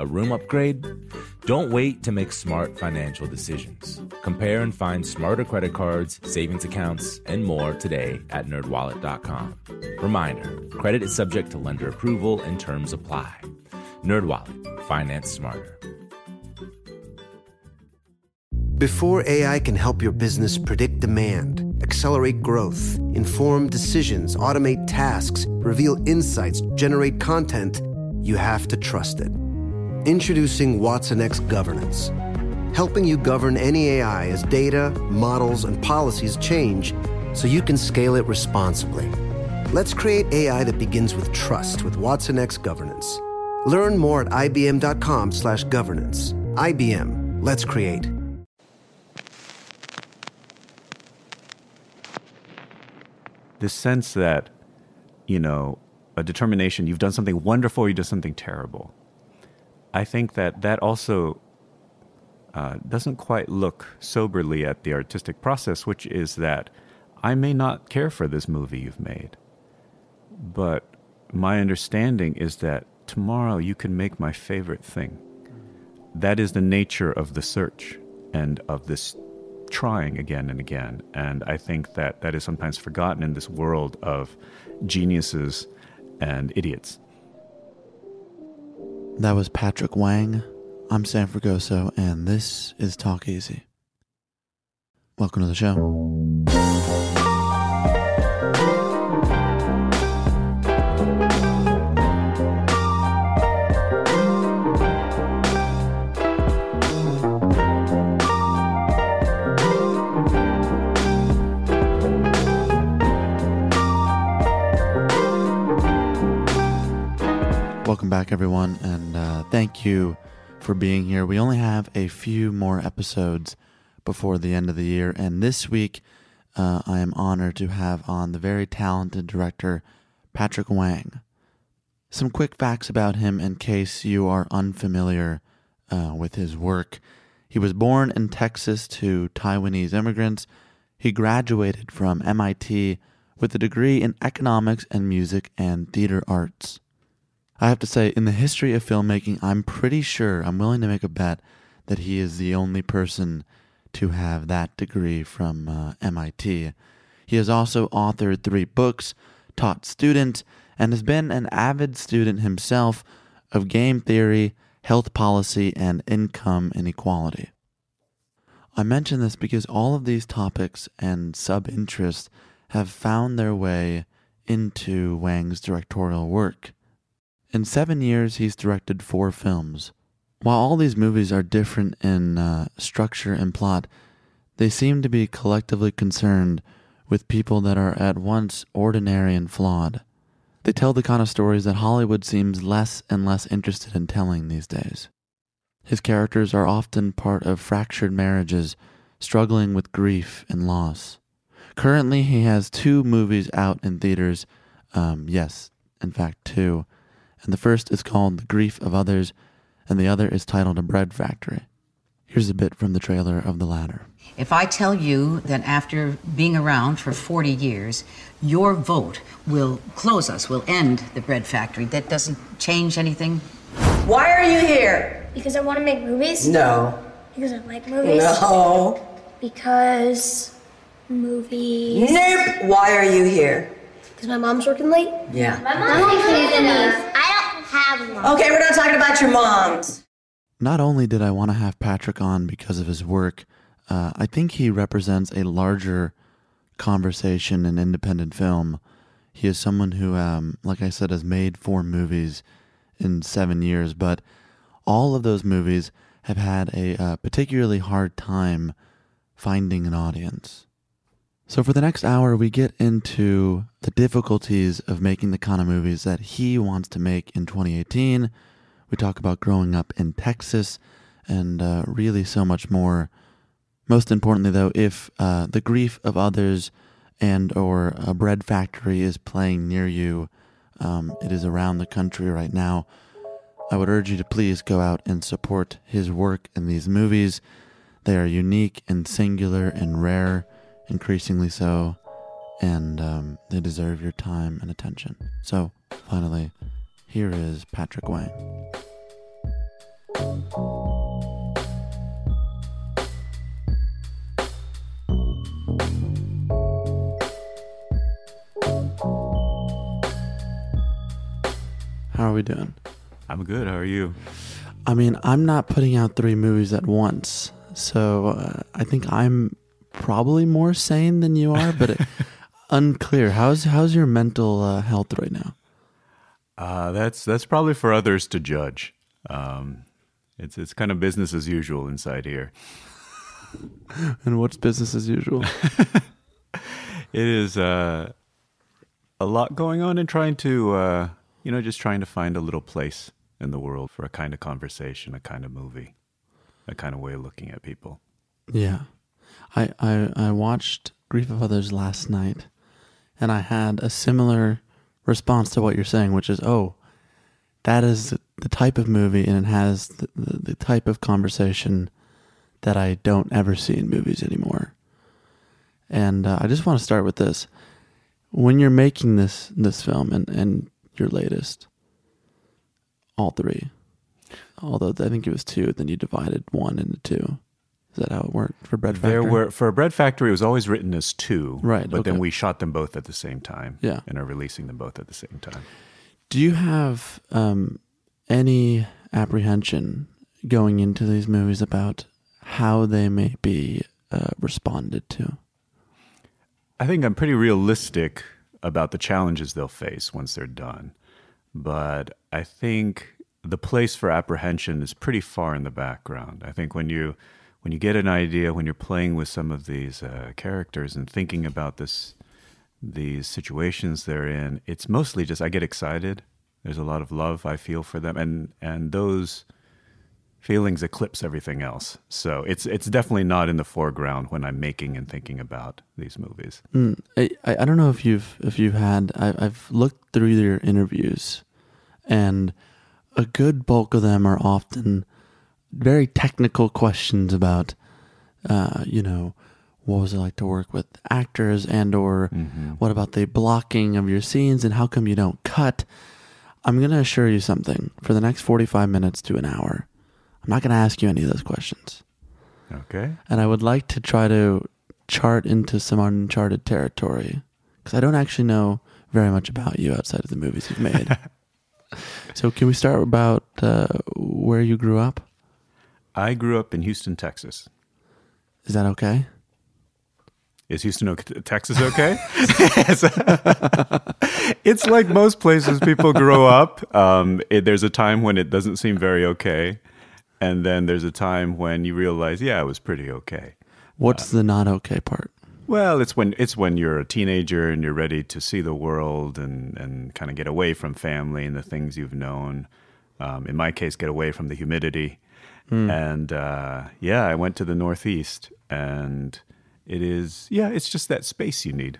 A room upgrade? Don't wait to make smart financial decisions. Compare and find smarter credit cards, savings accounts, and more today at nerdwallet.com. Reminder, credit is subject to lender approval and terms apply. NerdWallet, finance smarter. Before AI can help your business predict demand, accelerate growth, inform decisions, automate tasks, reveal insights, generate content, you have to trust it. Introducing WatsonX Governance, helping you govern any AI as data, models, and policies change so you can scale it responsibly. Let's create AI that begins with trust with WatsonX Governance. Learn more at ibm.com/governance. IBM, let's create. This sense that, a determination, you've done something wonderful, you did something terrible. I think that also doesn't quite look soberly at the artistic process, which is that I may not care for this movie you've made, but my understanding is that tomorrow you can make my favorite thing. That is the nature of the search and of this trying again and again. And I think that is sometimes forgotten in this world of geniuses and idiots. That was Patrick Wang. I'm Sam Fragoso, and this is Talk Easy. Welcome to the show. Welcome back, everyone, and thank you for being here. We only have a few more episodes before the end of the year, and this week I am honored to have on the very talented director Patrick Wang. Some quick facts about him in case you are unfamiliar with his work. He was born in Texas to Taiwanese immigrants. He graduated from MIT with a degree in economics and music and theater arts. I have to say, in the history of filmmaking, I'm pretty sure, I'm willing to make a bet that he is the only person to have that degree from MIT. He has also authored 3 books, taught students, and has been an avid student himself of game theory, health policy, and income inequality. I mention this because all of these topics and sub-interests have found their way into Wang's directorial work. In 7 years, he's directed 4 films. While all these movies are different in structure and plot, they seem to be collectively concerned with people that are at once ordinary and flawed. They tell the kind of stories that Hollywood seems less and less interested in telling these days. His characters are often part of fractured marriages, struggling with grief and loss. Currently, he has 2 movies out in theaters. Yes, in fact, 2. And the first is called The Grief of Others, and the other is titled A Bread Factory. Here's a bit from the trailer of the latter. If I tell you that after being around for 40 years, your vote will close us, will end the bread factory, that doesn't change anything? Why are you here? Because I want to make movies? No. Because I like movies? No. Because movies? Nope. Why are you here? Because my mom's working late? Yeah. My mom's working late. I don't have one. Okay, we're not talking about your moms. Not only did I want to have Patrick on because of his work, I think he represents a larger conversation in independent film. He is someone who, like I said, has made 4 movies in 7 years, but all of those movies have had a particularly hard time finding an audience. So for the next hour, we get into the difficulties of making the kind of movies that he wants to make in 2018. We talk about growing up in Texas and really so much more. Most importantly, though, if The Grief of Others and or A Bread Factory is playing near you, it is around the country right now, I would urge you to please go out and support his work in these movies. They are unique and singular and rare, increasingly so, and they deserve your time and attention. So, finally, here is Patrick Wang. How are we doing? I'm good. How are you? I mean, I'm not putting out 3 movies at once, so I think I'm probably more sane than you are, but unclear. How's your mental health right now? That's probably for others to judge. It's kind of business as usual inside here. And what's business as usual? It is a lot going on, and trying to just trying to find a little place in the world for a kind of conversation, a kind of movie, a kind of way of looking at people. Yeah. I watched Grief of Others last night, and I had a similar response to what you're saying, which is, oh, that is the type of movie, and it has the type of conversation that I don't ever see in movies anymore. And I just want to start with this. When you're making this film and your latest, all 3, although I think it was 2, then you divided 1 into 2. Is that how it worked for Bread Factory? For A Bread Factory, it was always written as 2, right? But okay. Then we shot them both at the same time, yeah, and are releasing them both at the same time. Do you have any apprehension going into these movies about how they may be responded to? I think I'm pretty realistic about the challenges they'll face once they're done, but I think the place for apprehension is pretty far in the background. I think when you get an idea, when you're playing with some of these characters and thinking about these situations they're in, it's mostly just I get excited. There's a lot of love I feel for them, and those feelings eclipse everything else. So it's definitely not in the foreground when I'm making and thinking about these movies. I don't know if you've had. I've looked through your interviews, and a good bulk of them are often very technical questions about, what was it like to work with actors, and or what about the blocking of your scenes, and how come you don't cut? I'm going to assure you something. For the next 45 minutes to an hour, I'm not going to ask you any of those questions. Okay. And I would like to try to chart into some uncharted territory, because I don't actually know very much about you outside of the movies you've made. So can we start about where you grew up? I grew up in Houston, Texas. Is that okay? Is Houston, Texas okay? It's like most places people grow up. There's a time when it doesn't seem very okay. And then there's a time when you realize, yeah, it was pretty okay. What's the not okay part? Well, it's when you're a teenager and you're ready to see the world and kind of get away from family and the things you've known. In my case, get away from the humidity. And I went to the Northeast, and it is, it's just that space you need.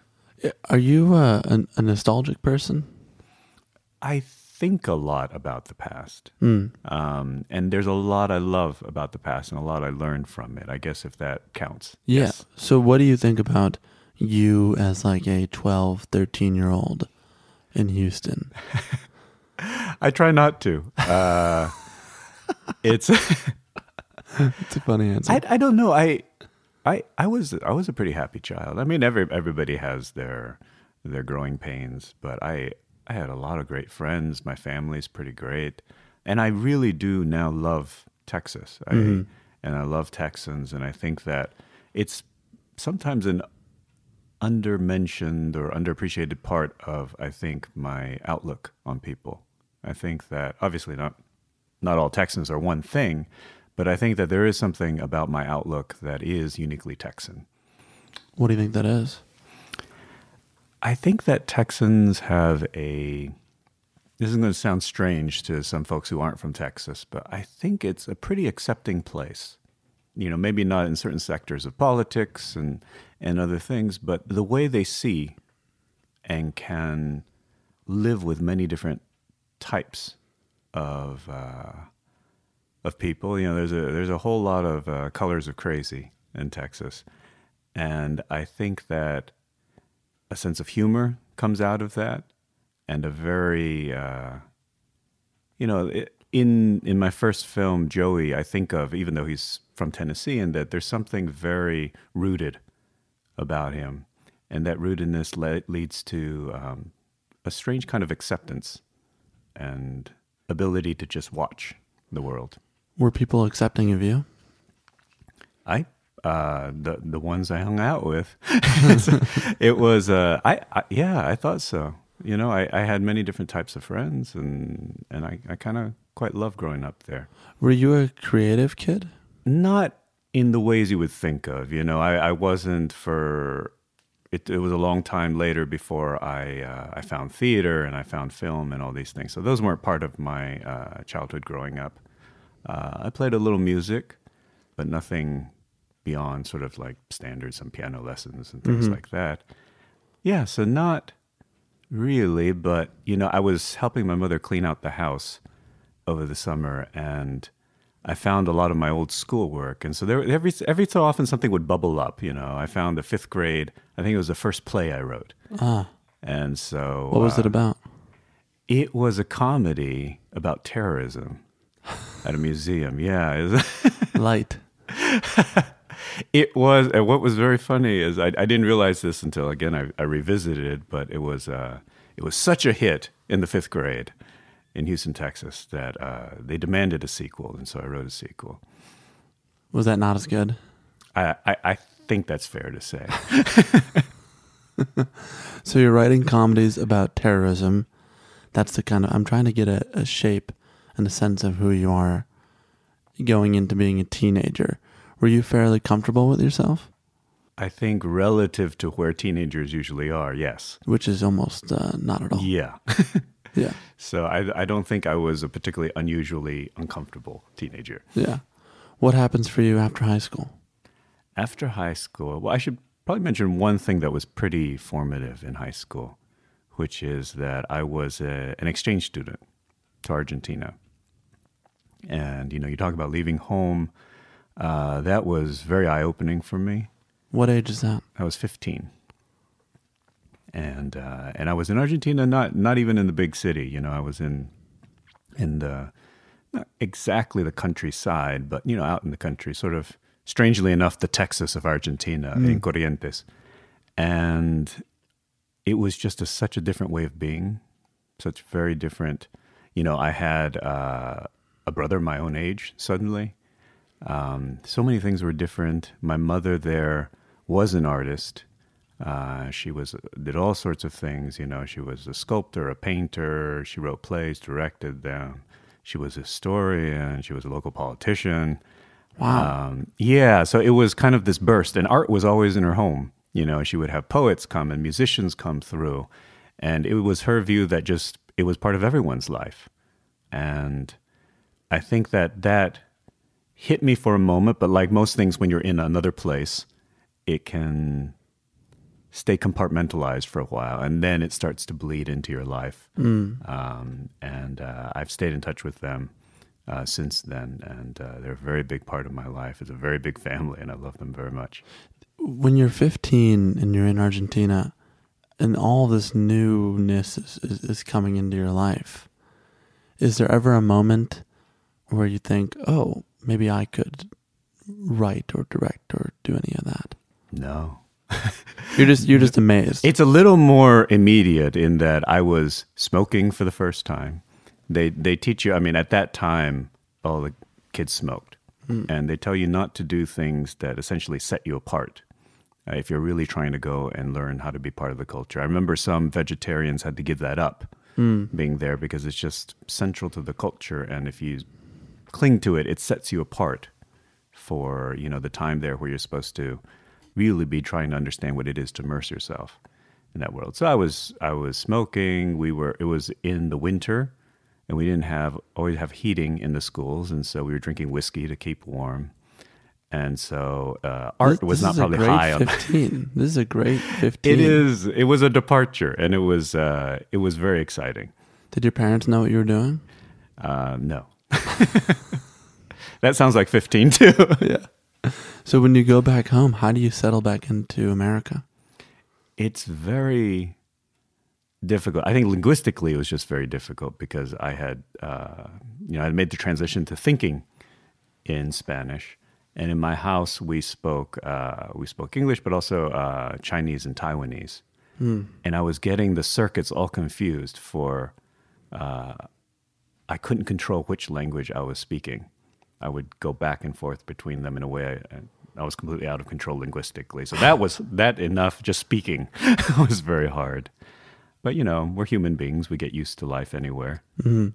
Are you a nostalgic person? I think a lot about the past. And there's a lot I love about the past and a lot I learned from it, I guess, if that counts. Yeah. Yes. So what do you think about you as like a 12, 13-year-old in Houston? I try not to. It's a funny answer. I don't know. I was a pretty happy child. I mean, everybody has their growing pains, but I had a lot of great friends. My family's pretty great, and I really do now love Texas. And I love Texans, and I think that it's sometimes an undermentioned or underappreciated part of, I think, my outlook on people. I think that obviously not all Texans are one thing, but I think that there is something about my outlook that is uniquely Texan. What do you think that is? I think that Texans have a, this is going to sound strange to some folks who aren't from Texas, but I think it's a pretty accepting place. You know, maybe not in certain sectors of politics and other things, but the way they see and can live with many different types of people. You know, there's a whole lot of colors of crazy in Texas. And I think that a sense of humor comes out of that, and a very, in my first film, Joey, I think of, even though he's from Tennessee, and that there's something very rooted about him, and that rootedness leads to a strange kind of acceptance and ability to just watch the world. Were people accepting of you? The ones I hung out with, I thought so. You know, I had many different types of friends, and I kind of quite loved growing up there. Were you a creative kid? Not in the ways you would think of. You know, I wasn't for... It was a long time later before I found theater and I found film and all these things. So those weren't part of my childhood growing up. I played a little music, but nothing beyond sort of like standards and piano lessons and things like that. Yeah, so not... really, but, you know, I was helping my mother clean out the house over the summer, and I found a lot of my old schoolwork. And so there, every so often something would bubble up, you know. I found the fifth grade, I think it was the first play I wrote. And so... What was it about? It was a comedy about terrorism at a museum. Yeah. Light. It was, and what was very funny is I didn't realize this until again I revisited it, but it was such a hit in the fifth grade in Houston, Texas, that they demanded a sequel, and so I wrote a sequel. Was that not as good? I think that's fair to say. So you're writing comedies about terrorism. That's the kind of, I'm trying to get a shape and a sense of who you are going into being a teenager. Were you fairly comfortable with yourself? I think relative to where teenagers usually are, yes. Which is almost not at all. Yeah. Yeah. So I don't think I was a particularly unusually uncomfortable teenager. Yeah. What happens for you after high school? After high school, well, I should probably mention one thing that was pretty formative in high school, which is that I was an exchange student to Argentina. And, you know, you talk about leaving home... that was very eye-opening for me. What age is that? I was 15, and I was in Argentina, not even in the big city. You know, I was in the not exactly the countryside, but you know, out in the country, sort of strangely enough, the Texas of Argentina in Corrientes, and it was just such a different way of being, such very different. You know, I had a brother my own age suddenly. So many things were different. My mother there was an artist. She did all sorts of things. You know, she was a sculptor, a painter. She wrote plays, directed them. She was a historian. She was a local politician. Wow. Yeah. So it was kind of this burst, and art was always in her home. You know, she would have poets come and musicians come through, and it was her view that just it was part of everyone's life. And I think that hit me for a moment, but like most things, when you're in another place, it can stay compartmentalized for a while, and then it starts to bleed into your life. And I've stayed in touch with them since then, and they're a very big part of my life. It's a very big family, and I love them very much. When you're 15 and you're in Argentina, and all this newness is coming into your life, is there ever a moment where you think, oh, maybe I could write or direct or do any of that? No. You're just amazed. It's a little more immediate in that I was smoking for the first time. They teach you, I mean, at that time, all the kids smoked. And they tell you not to do things that essentially set you apart if you're really trying to go and learn how to be part of the culture. I remember some vegetarians had to give that up, being there, because it's just central to the culture. And if you cling to it, it sets you apart for, you know, the time there where you're supposed to really be trying to understand what it is to immerse yourself in that world. So I was smoking. It was in the winter. And we didn't always have heating in the schools, and so we were drinking whiskey to keep warm. And so art was not probably high on. This is a great 15. It is. It was a departure, and it was very exciting. Did your parents know what you were doing? No. That sounds like 15 too. Yeah. So when you go back home, how do you settle back into America? It's very difficult. I think linguistically it was just very difficult because I had, you know, I made the transition to thinking in Spanish, and in my house we spoke English, but also Chinese and Taiwanese, and I was getting the circuits all confused for, I couldn't control which language I was speaking. I would go back and forth between them in a way. I was completely out of control linguistically. So just speaking was very hard. But, you know, we're human beings. We get used to life anywhere,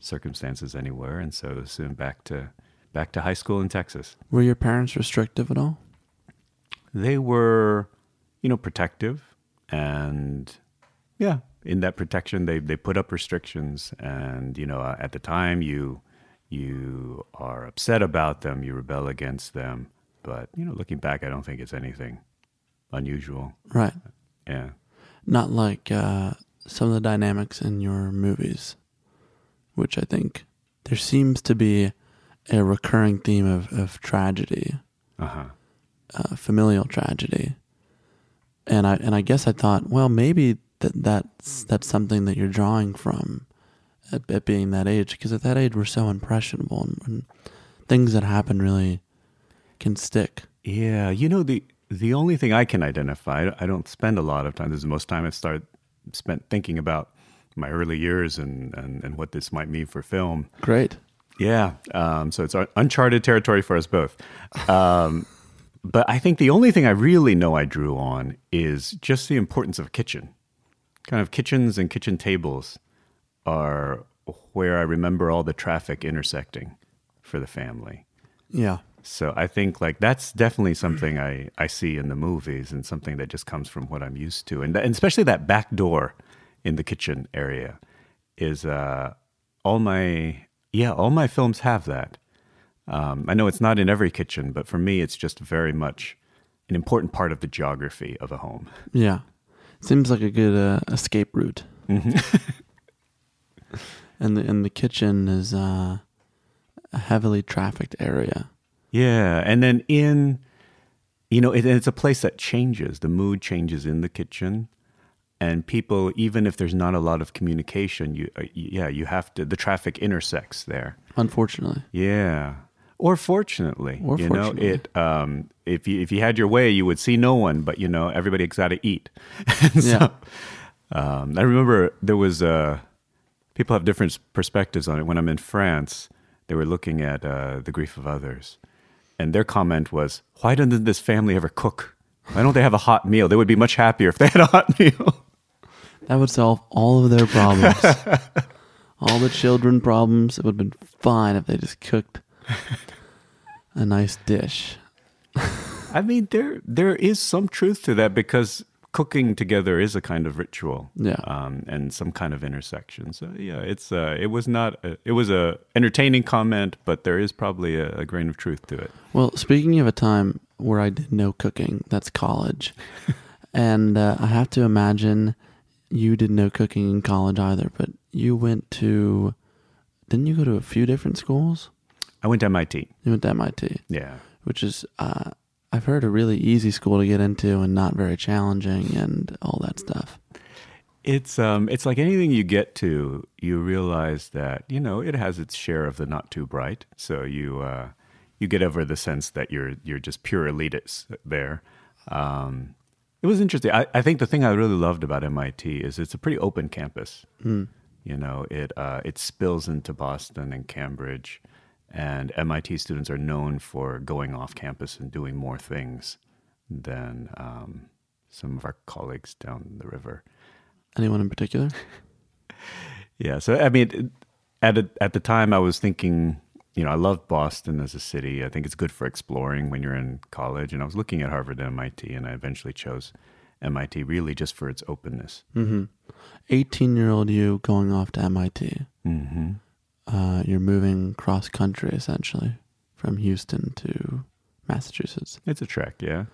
circumstances anywhere. And so soon back to high school in Texas. Were your parents restrictive at all? They were, you know, protective. And, yeah, in that protection, they put up restrictions. And, you know, at the time, you are upset about them. You rebel against them. But, you know, looking back, I don't think it's anything unusual. Right. Yeah. Not like... some of the dynamics in your movies, which I think there seems to be a recurring theme of tragedy, familial tragedy. And I guess I thought, well, maybe that's something that you're drawing from at being that age, because at that age we're so impressionable and things that happen really can stick. Yeah. You know, the only thing I can identify, I don't spend a lot of time. This is the most time I've spent thinking about my early years and what this might mean for film. Great. Yeah. So it's uncharted territory for us both. But I think the only thing I really know I drew on is just the importance of kitchen. Kind of kitchens and kitchen tables are where I remember all the traffic intersecting for the family. Yeah. So I think like that's definitely something I see in the movies and something that just comes from what I'm used to. And especially that back door in the kitchen area is all my films have that. I know it's not in every kitchen, but for me, it's just very much an important part of the geography of a home. Yeah. Seems like a good escape route. Mm-hmm. and the kitchen is a heavily trafficked area. Yeah, and then it's a place that changes. The mood changes in the kitchen, and people, even if there's not a lot of communication, you have to. The traffic intersects there. Unfortunately. Yeah, or fortunately, fortunately. You know, it. If you had your way, you would see no one, but you know everybody's got to eat. And yeah. So, I remember there was people have different perspectives on it. When I'm in France, they were looking at The Grief of Others. And their comment was, why doesn't this family ever cook? Why don't they have a hot meal? They would be much happier if they had a hot meal. That would solve all of their problems. All the children problems. It would have been fine if they just cooked a nice dish. I mean, there is some truth to that because cooking together is a kind of ritual, and some kind of intersection. So yeah, it was a entertaining comment, but there is probably a grain of truth to it. Well, speaking of a time where I did no cooking, that's college, and I have to imagine you did no cooking in college either. But you didn't you go to a few different schools? I went to MIT. You went to MIT, yeah, which is. I've heard a really easy school to get into and not very challenging and all that stuff. It's like anything you get to, you realize that, you know, it has its share of the not too bright. So you get over the sense that you're just pure elitists there. It was interesting. I think the thing I really loved about MIT is it's a pretty open campus. You know, it spills into Boston and Cambridge And MIT students are known for going off campus and doing more things than some of our colleagues down the river. Anyone in particular? Yeah. So, I mean, at the time I was thinking, you know, I love Boston as a city. I think it's good for exploring when you're in college. And I was looking at Harvard and MIT, and I eventually chose MIT really just for its openness. 18-year-old you going off to MIT. You're moving cross-country, essentially, from Houston to Massachusetts. It's a trek, yeah.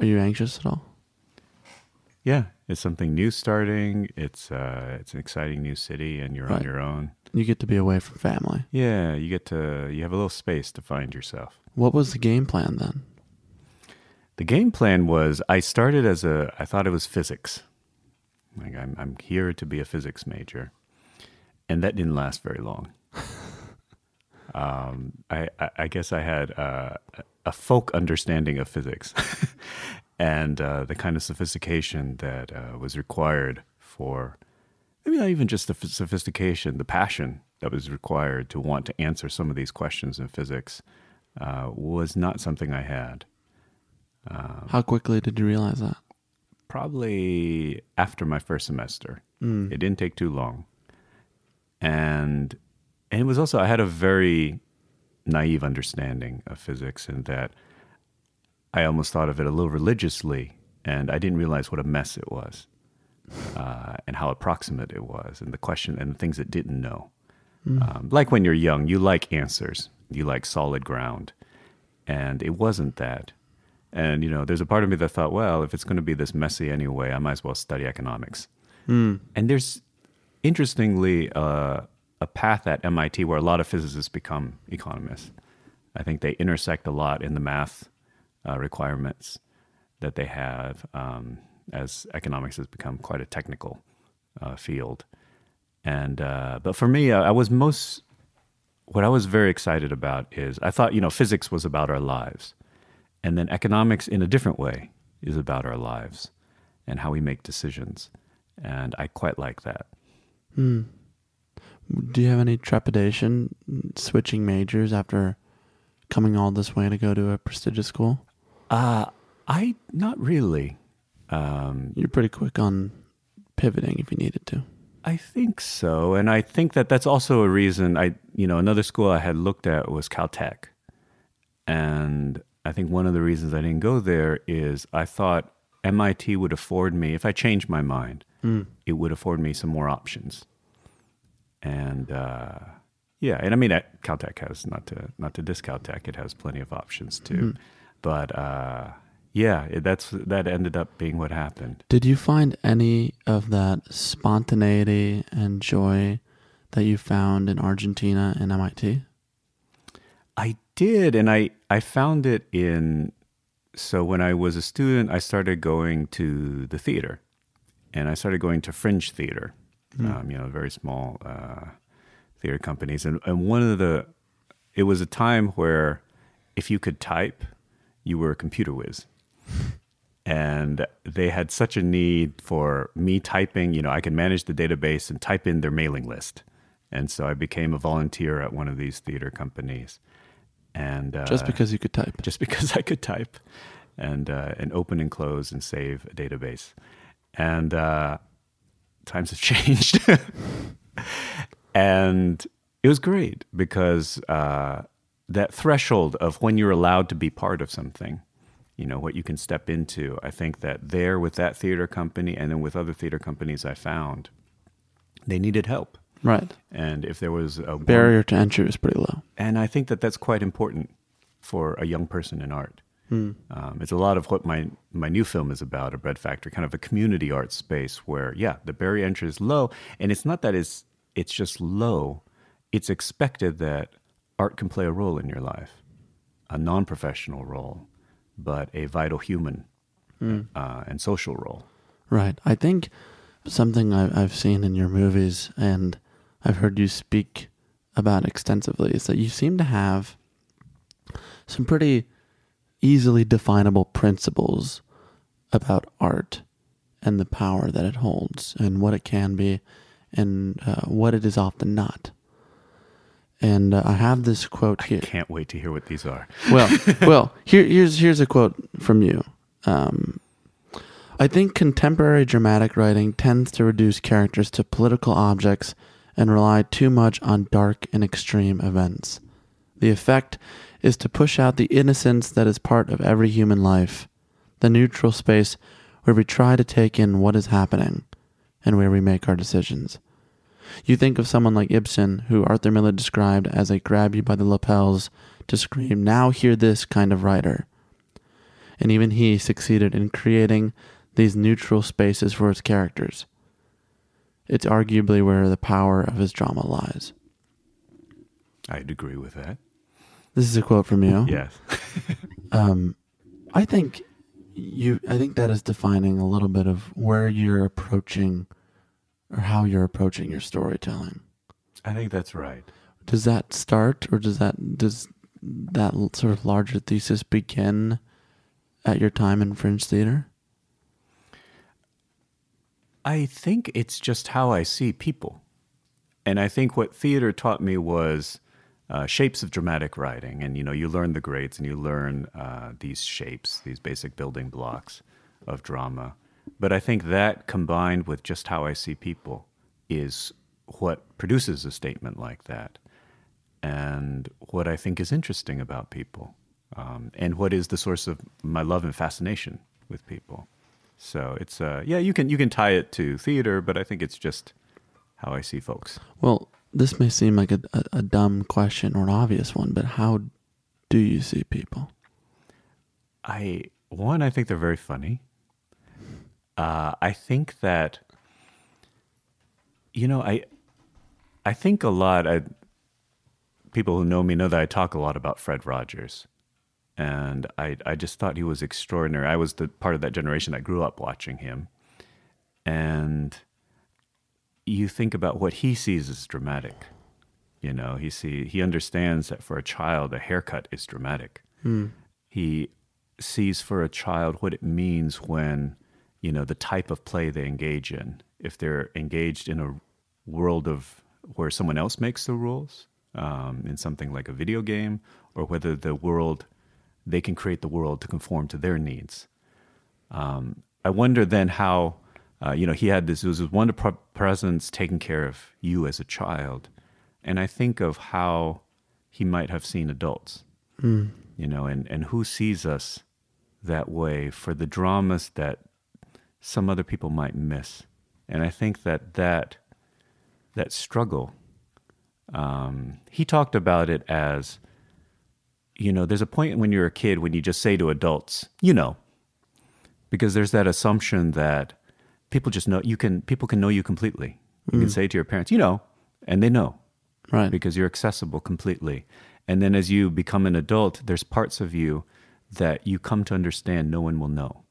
Are you anxious at all? Yeah, it's something new starting. It's an exciting new city, and you're on your own. You get to be away from family. Yeah, you get to, you have a little space to find yourself. What was the game plan then? The game plan was, I started as a, I thought it was physics. Like, I'm here to be a physics major. And that didn't last very long. I guess I had a folk understanding of physics and the kind of sophistication that was required for, maybe not even just the sophistication, the passion that was required to want to answer some of these questions in physics was not something I had. How quickly did you realize that? Probably after my first semester. It didn't take too long. And it was also, I had a very naive understanding of physics in that I almost thought of it a little religiously, and I didn't realize what a mess it was and how approximate it was and the question and the things it didn't know. Like when you're young, you like answers, you like solid ground, and it wasn't that. And, you know, there's a part of me that thought, well, if it's going to be this messy anyway, I might as well study economics. And there's... Interestingly, a path at MIT where a lot of physicists become economists. I think they intersect a lot in the math requirements that they have as economics has become quite a technical field. And but for me, I was most, what I was very excited about is I thought, you know, physics was about our lives. And then economics in a different way is about our lives and how we make decisions. And I quite like that. Do you have any trepidation switching majors after coming all this way to go to a prestigious school? I not really. You're pretty quick on pivoting if you needed to. I think so, and I think that that's also a reason. Another school I had looked at was Caltech, and I think one of the reasons I didn't go there is I thought MIT would afford me, if I changed my mind, it would afford me some more options. And and I mean, Caltech has, not to diss Caltech, it has plenty of options too. But that ended up being what happened. Did you find any of that spontaneity and joy that you found in Argentina and MIT? I did, and I found it in... So when I was a student, I started going to the theater, and I started going to fringe theater, very small theater companies. And one of the, it was a time where if you could type, you were a computer whiz. And they had such a need for me typing, you know, I could manage the database and type in their mailing list. And so I became a volunteer at one of these theater companies. And just because you could type. Just because I could type and open and close and save a database. And times have changed. And it was great because that threshold of when you're allowed to be part of something, you know, what you can step into, I think that there with that theater company and then with other theater companies I found, they needed help. Right. And if there was a barrier to entry was pretty low. And I think that that's quite important for a young person in art. It's a lot of what my new film is about, A Bread Factory, kind of a community art space where, the barrier entry is low. And it's not that it's just low. It's expected that art can play a role in your life, a non-professional role, but a vital human and social role. Right. I think something I've seen in your movies and I've heard you speak about extensively is that you seem to have some pretty easily definable principles about art and the power that it holds and what it can be and what it is often not. And I have this quote here. I can't wait to hear what these are. Well, here's a quote from you. I think contemporary dramatic writing tends to reduce characters to political objects and rely too much on dark and extreme events. The effect is to push out the innocence that is part of every human life, the neutral space where we try to take in what is happening and where we make our decisions. You think of someone like Ibsen, who Arthur Miller described as a grab-you-by-the-lapels to scream, "Now hear this" kind of writer. And even he succeeded in creating these neutral spaces for his characters. It's arguably where the power of his drama lies. I'd agree with that. This is a quote from you. Yes. I think that is defining a little bit of where you're approaching or how you're approaching your storytelling. I think that's right. Does that start, or does that sort of larger thesis begin at your time in fringe theater? I think it's just how I see people. And I think what theater taught me was shapes of dramatic writing. And, you learn the grades and you learn these shapes, these basic building blocks of drama. But I think that, combined with just how I see people, is what produces a statement like that, and what I think is interesting about people, and what is the source of my love and fascination with people. So it's you can tie it to theater, but I think it's just how I see folks. Well, this may seem like a dumb question or an obvious one, but how do you see people? I think they're very funny. I think that, I think a lot, people who know me know that I talk a lot about Fred Rogers, and I just thought he was extraordinary. I was the part of that generation that grew up watching him, and you think about what he sees as dramatic. He understands that for a child, a haircut is dramatic. Mm. He sees for a child what it means when the type of play they engage in. If they're engaged in a world of where someone else makes the rules, in something like a video game, or whether they can create the world to conform to their needs. I wonder then how, he had this, it was this wonderful presence taking care of you as a child. And I think of how he might have seen adults, and who sees us that way for the dramas that some other people might miss. And I think that struggle, he talked about it as, there's a point when you're a kid when you just say to adults, because there's that assumption that people just know, people can know you completely. You can say to your parents, and they know, right? Because you're accessible completely. And then as you become an adult, there's parts of you that you come to understand no one will know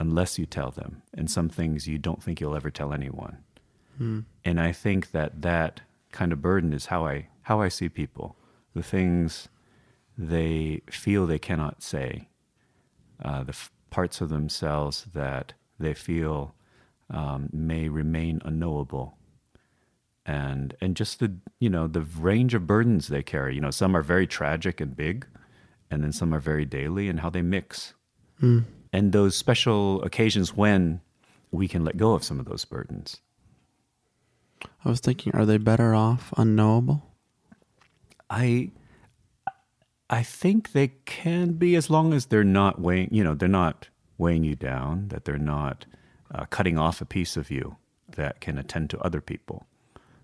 unless you tell them, and some things you don't think you'll ever tell anyone. Mm. And I think that kind of burden is how I see people, the things they feel they cannot say, the parts of themselves that they feel may remain unknowable, and just the the range of burdens they carry. Some are very tragic and big, and then some are very daily, and how they mix. Mm. And those special occasions when we can let go of some of those burdens. I was thinking, are they better off unknowable? I think they can be, as long as they're not weighing you down, that they're not cutting off a piece of you that can attend to other people.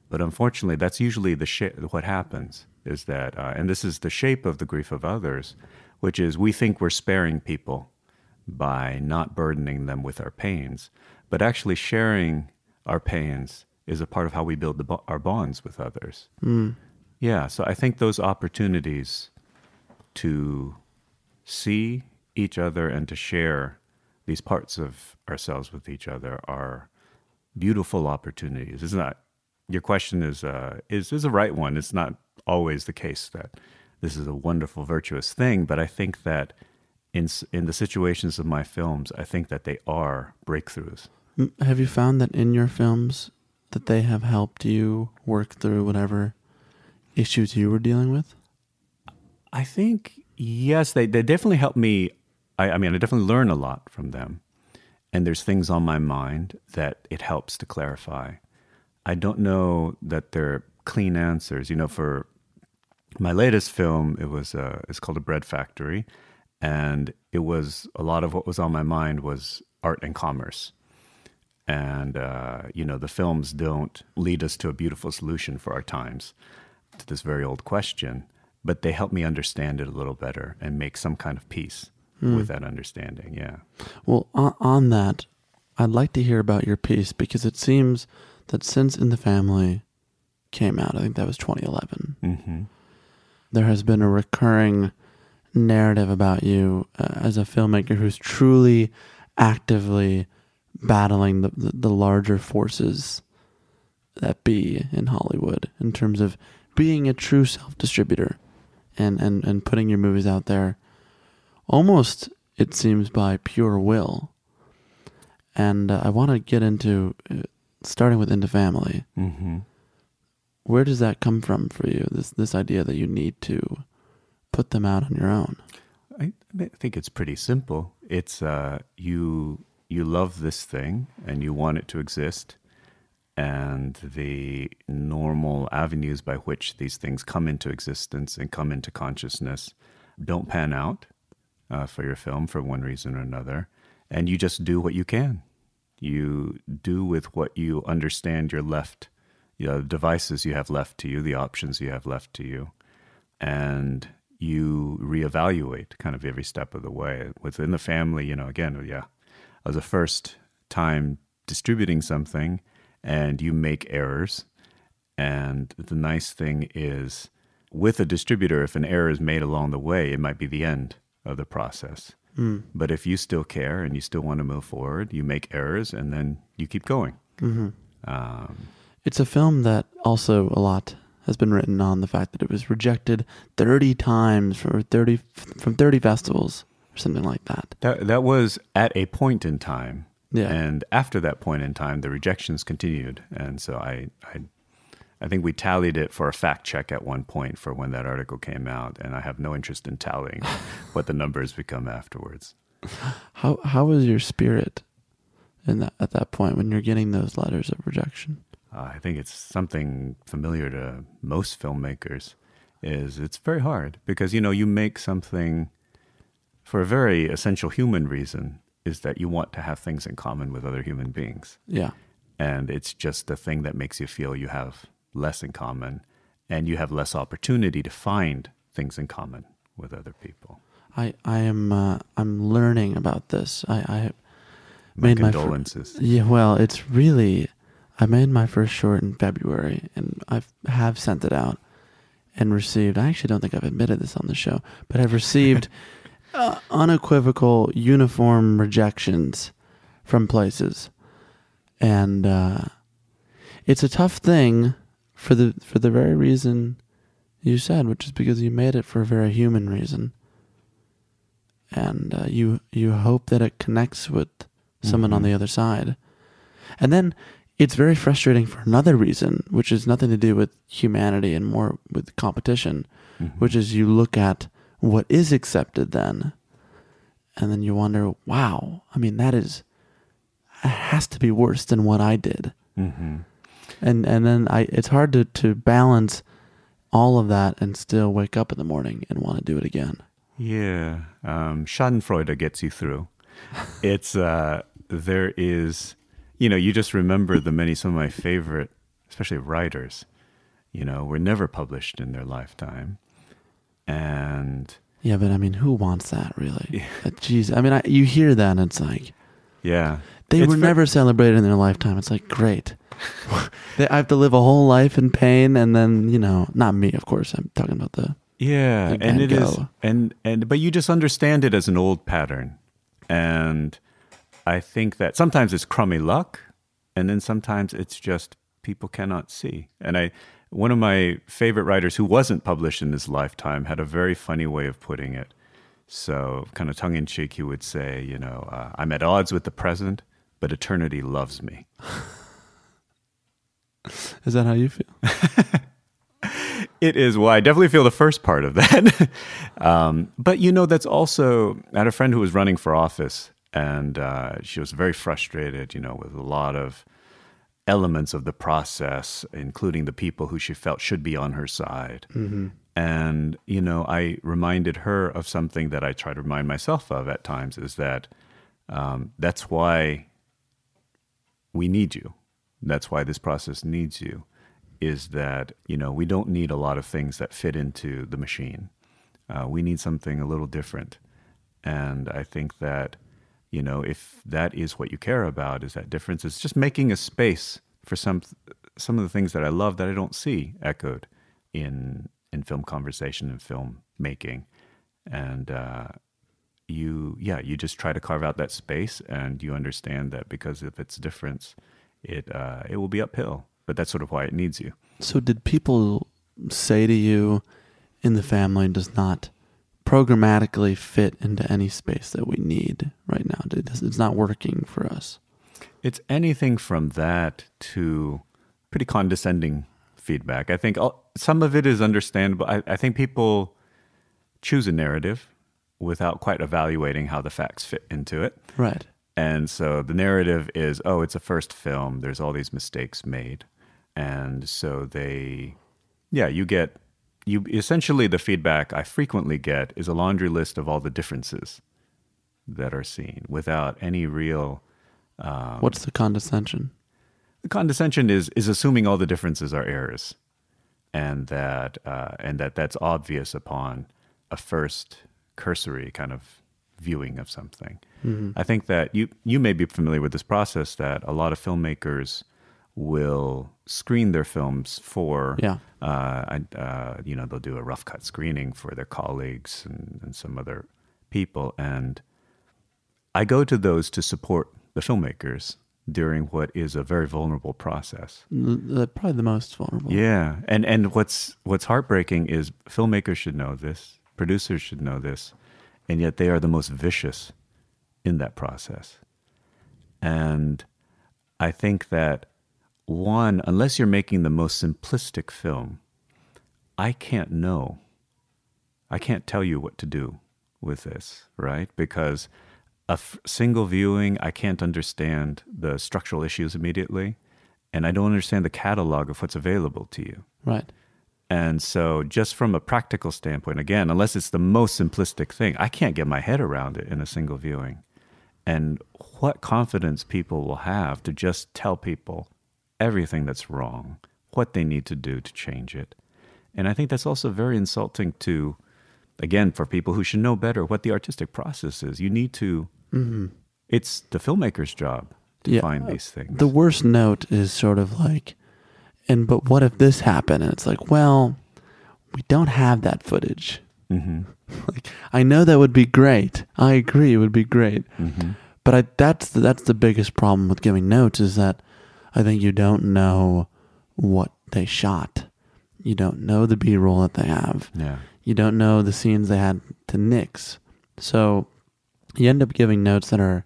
But unfortunately, that's usually what happens is that, and this is the shape of the grief of others, which is we think we're sparing people by not burdening them with our pains, but actually sharing our pains is a part of how we build our bonds with others. Mm. Yeah, so I think those opportunities to see each other and to share these parts of ourselves with each other are beautiful opportunities. It's not, your question is a right one. It's not always the case that this is a wonderful, virtuous thing, but I think that in the situations of my films, I think that they are breakthroughs. Have you found that in your films that they have helped you work through whatever issues you were dealing with? I think, yes, they definitely helped me. I mean, I definitely learn a lot from them. And there's things on my mind that it helps to clarify. I don't know that they're clean answers. You know, for my latest film, it's called A Bread Factory. And it was a lot of what was on my mind was art and commerce. And, you know, the films don't lead us to a beautiful solution for our times, to this very old question, but they help me understand it a little better and make some kind of peace with that understanding, yeah. Well, on that, I'd like to hear about your piece, because it seems that since In the Family came out, I think that was 2011, there has been a recurring narrative about you as a filmmaker who's truly actively battling the larger forces that be in Hollywood in terms of being a true self-distributor and putting your movies out there almost, it seems, by pure will. And I want to get into, starting with In the Family, where does that come from for you, this idea that you need to put them out on your own? I think it's pretty simple. It's you love this thing and you want it to exist, and the normal avenues by which these things come into existence and come into consciousness don't pan out for your film for one reason or another, and you just do what you can. You do with what you understand you're left, you know, the devices you have left to you, the options you have left to you, and you reevaluate kind of every step of the way. Within the family, you know, again, yeah, I was the first time distributing something, and you make errors. And the nice thing is, with a distributor, if an error is made along the way, it might be the end of the process. But if you still care and you still want to move forward, you make errors and then you keep going. It's a film that also a lot has been written on the fact that it was rejected 30 times from 30 festivals or something like that. That was at a point in time. Yeah. And after that point in time, the rejections continued. And so I think we tallied it for a fact check at one point for when that article came out, and I have no interest in tallying what the numbers become afterwards. How was your spirit at that point when you're getting those letters of rejection? I think it's something familiar to most filmmakers. It's very hard because, you know, you make something for a very essential human reason, is that you want to have things in common with other human beings. Yeah. And it's just the thing that makes you feel you have less in common, and you have less opportunity to find things in common with other people. I'm learning about this. Condolences. Yeah, well, it's really, I made my first short in February, and I have sent it out and received, I actually don't think I've admitted this on the show, but I've received unequivocal, uniform rejections from places. And it's a tough thing for the very reason you said, which is because you made it for a very human reason, and you hope that it connects with someone on the other side. And then it's very frustrating for another reason, which is nothing to do with humanity and more with competition, which is you look at what is accepted then, and then you wonder, wow, I mean, that is, it has to be worse than what I did. And then it's hard to balance all of that and still wake up in the morning and want to do it again. Yeah. Schadenfreude gets you through. It's, there is, you know, you just remember some of my favorite, especially writers, you know, were never published in their lifetime. And yeah, but I mean, who wants that really? Jeez. I mean, you hear that and it's like, yeah. They were never celebrated in their lifetime. It's like, great. I have to live a whole life in pain, and then, you know, not me, of course. I'm talking about the... Yeah, and it is... But you just understand it as an old pattern. And I think that sometimes it's crummy luck, and then sometimes it's just people cannot see. And one of my favorite writers who wasn't published in his lifetime had a very funny way of putting it. So kind of tongue-in-cheek, he would say, you know, I'm at odds with the present, but eternity loves me. Is that how you feel? It is. Well, I definitely feel the first part of that. But, you know, that's also, I had a friend who was running for office, and she was very frustrated, you know, with a lot of elements of the process, including the people who she felt should be on her side. Mm-hmm. And, you know, I reminded her of something that I try to remind myself of at times, is that that's why we need you. That's why this process needs you, is that, you know, we don't need a lot of things that fit into the machine. We need something a little different. And I think that, you know, if that is what you care about, is that difference, is just making a space for some of the things that I love that I don't see echoed in film conversation and film making. And you just try to carve out that space, and you understand that because of its difference, it will be uphill. But that's sort of why it needs you. So did people say to you, In the Family does not programmatically fit into any space that we need right now? It's not working for us. It's anything from that to pretty condescending feedback. I think some of it is understandable. I think people choose a narrative without quite evaluating how the facts fit into it. Right. And so the narrative is, oh, it's a first film. There's all these mistakes made. And so essentially the feedback I frequently get is a laundry list of all the differences that are seen without any real... What's the condescension? The condescension is assuming all the differences are errors, and that's obvious upon a first cursory kind of viewing of something. Mm-hmm. I think that you may be familiar with this process that a lot of filmmakers will screen their films for, you know, they'll do a rough cut screening for their colleagues and some other people. And I go to those to support the filmmakers during what is a very vulnerable process. Probably the most vulnerable. Yeah. And what's heartbreaking is filmmakers should know this, producers should know this, and yet they are the most vicious in that process. And I think that one, unless you're making the most simplistic film, I can't know. I can't tell you what to do with this, right? Because a single viewing, I can't understand the structural issues immediately, and I don't understand the catalog of what's available to you. Right. And so just from a practical standpoint, again, unless it's the most simplistic thing, I can't get my head around it in a single viewing. And what confidence people will have to just tell people everything that's wrong, what they need to do to change it. And I think that's also very insulting to, again, for people who should know better what the artistic process is. You need to, mm-hmm. It's the filmmaker's job to find these things. The worst note is sort of like, but what if this happened? And it's like, well, we don't have that footage. Mm-hmm. Like, I know that would be great. I agree, it would be great. Mm-hmm. But that's the biggest problem with giving notes, is that I think you don't know what they shot. You don't know the B-roll that they have. Yeah. You don't know the scenes they had to nix. So you end up giving notes that are,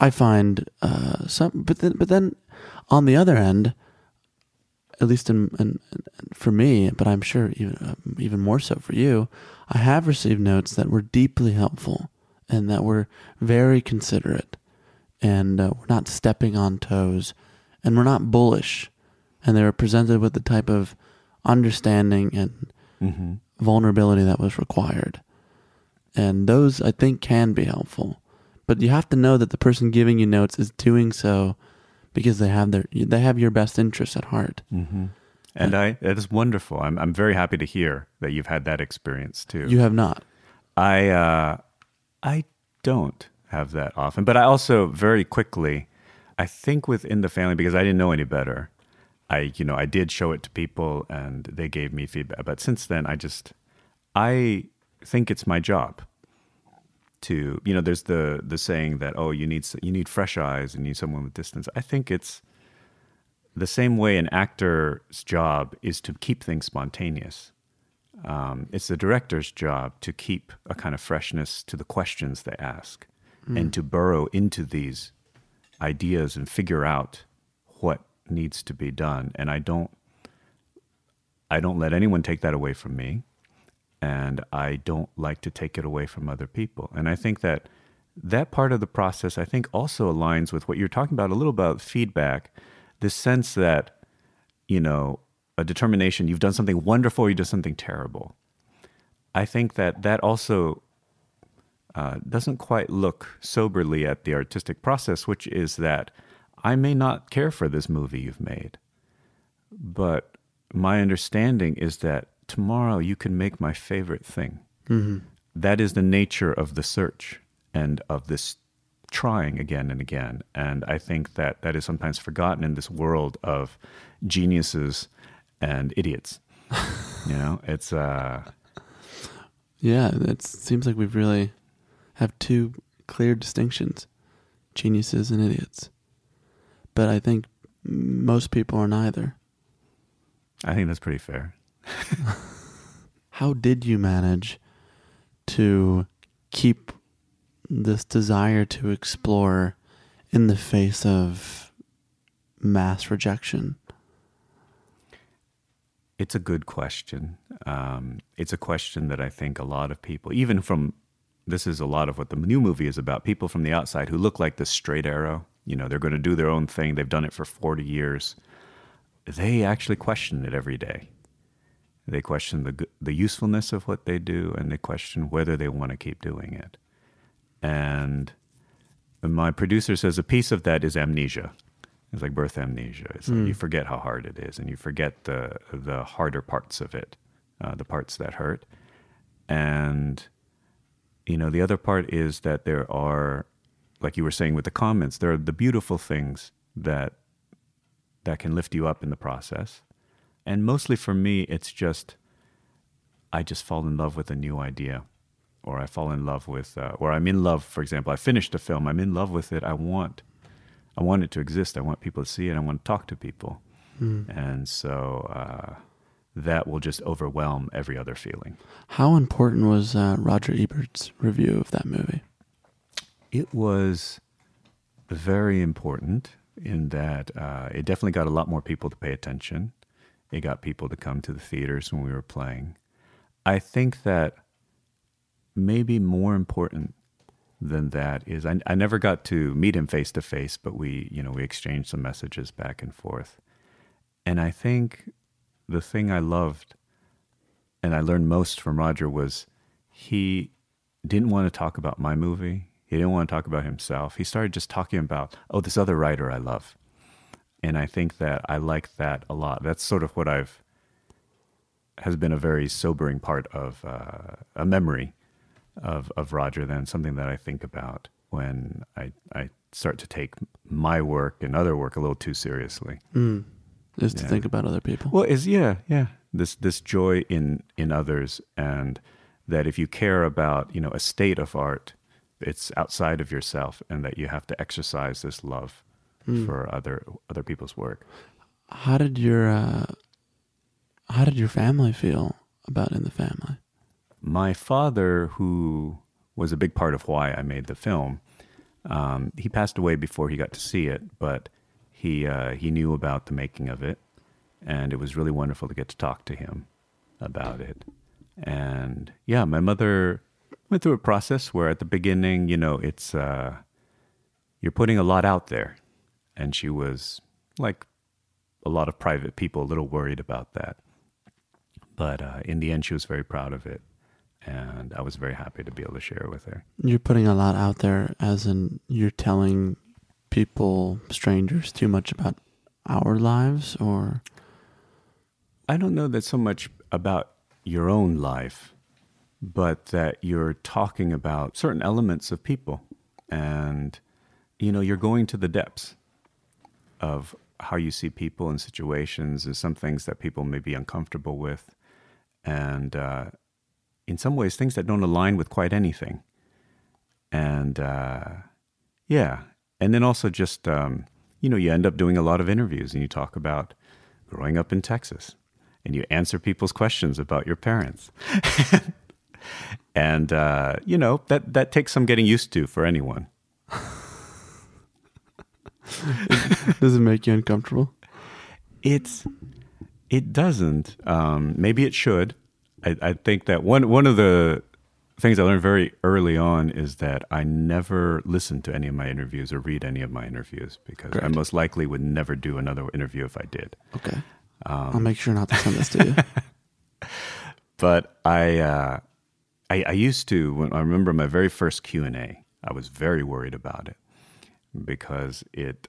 I find, but then on the other end, at least for me, but I'm sure even more so for you, I have received notes that were deeply helpful and that were very considerate, and we're not stepping on toes, and we're not bullish, and they were presented with the type of understanding and mm-hmm. vulnerability that was required. And those, I think, can be helpful. But you have to know that the person giving you notes is doing so because they have your best interests at heart. Mm-hmm. That is wonderful. I'm very happy to hear that you've had that experience too. You have not. I don't have that often, but I also very quickly, I think within the family, because I didn't know any better, I did show it to people and they gave me feedback. But since then, I think it's my job to, you know, there's the saying that, oh, you need fresh eyes and you need someone with distance. I think it's the same way an actor's job is to keep things spontaneous. It's the director's job to keep a kind of freshness to the questions they ask and to burrow into these ideas and figure out what needs to be done. And I don't I don't let anyone take that away from me, and I don't like to take it away from other people. And I think that that part of the process, I think, also aligns with what you're talking about a little about feedback, this sense that, you know, a determination, you've done something wonderful, you did something terrible. I think that that also doesn't quite look soberly at the artistic process, which is that I may not care for this movie you've made, but my understanding is that tomorrow you can make my favorite thing. Mm-hmm. That is the nature of the search and of this trying again and again. And I think that that is sometimes forgotten in this world of geniuses and idiots. You know, it's... Yeah, it seems like we really have two clear distinctions, geniuses and idiots. But I think most people are neither. I think that's pretty fair. How did you manage to keep this desire to explore in the face of mass rejection? It's a good question. It's a question that I think a lot of people, even from, this is a lot of what the new movie is about, people from the outside who look like the straight arrow, you know, they're going to do their own thing, they've done it for 40 years. They actually question it every day. They question the usefulness of what they do, and they question whether they want to keep doing it. And my producer says a piece of that is amnesia. It's like birth amnesia. It's like you forget how hard it is, and you forget the harder parts of it, the parts that hurt. And, you know, the other part is that there are, like you were saying with the comments, there are the beautiful things that can lift you up in the process. And mostly for me, it's just, I just fall in love with a new idea, or I fall in love with, or I'm in love, for example, I finished a film, I'm in love with it, I want it to exist. I want people to see it. I want to talk to people. Mm. And so that will just overwhelm every other feeling. How important was Roger Ebert's review of that movie? It was very important in that it definitely got a lot more people to pay attention. It got people to come to the theaters when we were playing. I think that maybe more important than that is I never got to meet him face to face, but we exchanged some messages back and forth. And I think the thing I loved and I learned most from Roger was he didn't want to talk about my movie. He didn't want to talk about himself. He started just talking about, oh, this other writer I love. And I think that I like that a lot. That's sort of what has been a very sobering part of a memory of Roger, than something that I think about when I start to take my work and other work a little too seriously. Mm. Just to think about other people. Well, this joy in others, and that if you care about, you know, a state of art, it's outside of yourself, and that you have to exercise this love for other people's work. How did your family feel about In the Family? My father, who was a big part of why I made the film, he passed away before he got to see it, but he knew about the making of it, and it was really wonderful to get to talk to him about it. And yeah, my mother went through a process where at the beginning, you know, it's you're putting a lot out there, and she was, like a lot of private people, a little worried about that. But in the end, she was very proud of it. And I was very happy to be able to share it with her. You're putting a lot out there, as in you're telling people, strangers, too much about our lives, or? I don't know that so much about your own life, but that you're talking about certain elements of people. And, you know, you're going to the depths of how you see people and situations and some things that people may be uncomfortable with. And, in some ways, things that don't align with quite anything. And, And then also just, you end up doing a lot of interviews, and you talk about growing up in Texas, and you answer people's questions about your parents. And, that takes some getting used to for anyone. Does it make you uncomfortable? It's, It doesn't. Maybe it should. I think that one of the things I learned very early on is that I never listened to any of my interviews or read any of my interviews because I most likely would never do another interview if I did. Okay. I'll make sure not to send this to you. But I used to, when I remember my very first Q&A, I was very worried about it because it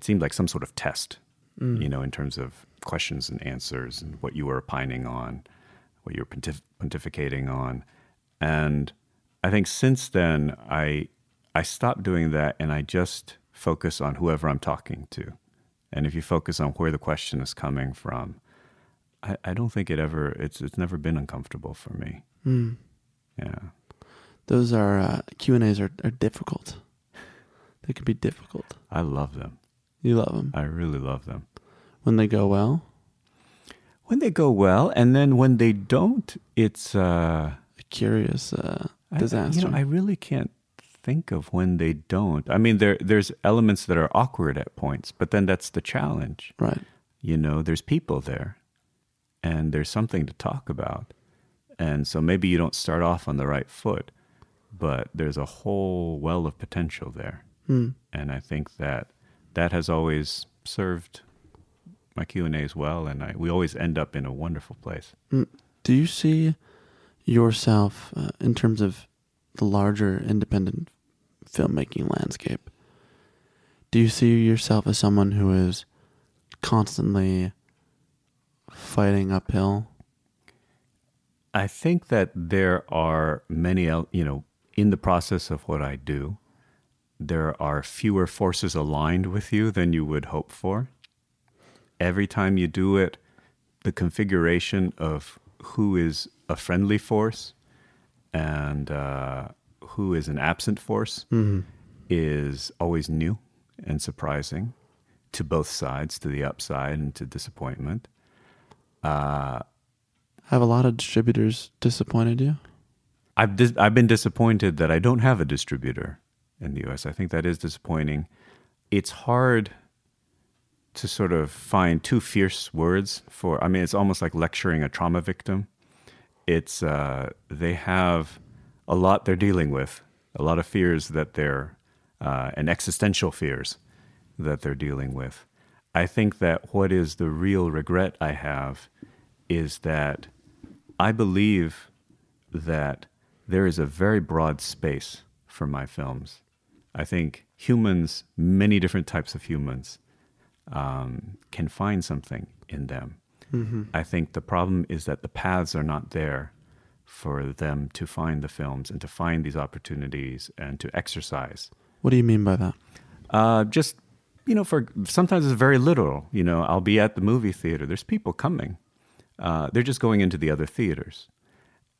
seemed like some sort of test, you know, in terms of questions and answers and what you were opining on, what you were pontificating on. And I think since then, I stopped doing that and I just focus on whoever I'm talking to. And if you focus on where the question is coming from, I don't think it's never been uncomfortable for me. Mm. Yeah. Those are, Q&As are difficult. They can be difficult. I love them. You love them. I really love them. When they go well? When they go well, and then when they don't, it's a curious disaster. I really can't think of when they don't. I mean, there's elements that are awkward at points, but then that's the challenge. Right. You know, there's people there, and there's something to talk about. And so maybe you don't start off on the right foot, but there's a whole well of potential there. Mm. And I think that has always served my Q&As well, and we always end up in a wonderful place. Do you see yourself in terms of the larger independent filmmaking landscape? Do you see yourself as someone who is constantly fighting uphill? I think that there are many, you know, in the process of what I do, there are fewer forces aligned with you than you would hope for. Every time you do it, the configuration of who is a friendly force and who is an absent force is always new and surprising to both sides, to the upside and to disappointment. Have a lot of distributors disappointed you? I've been disappointed that I don't have a distributor in the U.S. I think that is disappointing. It's hard to sort of find two fierce words for, I mean, it's almost like lecturing a trauma victim. It's, they have a lot they're dealing with, a lot of fears that and existential fears that they're dealing with. I think that what is the real regret I have is that I believe that there is a very broad space for my films. I think humans, many different types of humans, can find something in them. Mm-hmm. I think the problem is that the paths are not there for them to find the films and to find these opportunities and to exercise. What do you mean by that? Just, you know, for sometimes it's very literal. You know, I'll be at the movie theater. There's people coming. They're just going into the other theaters.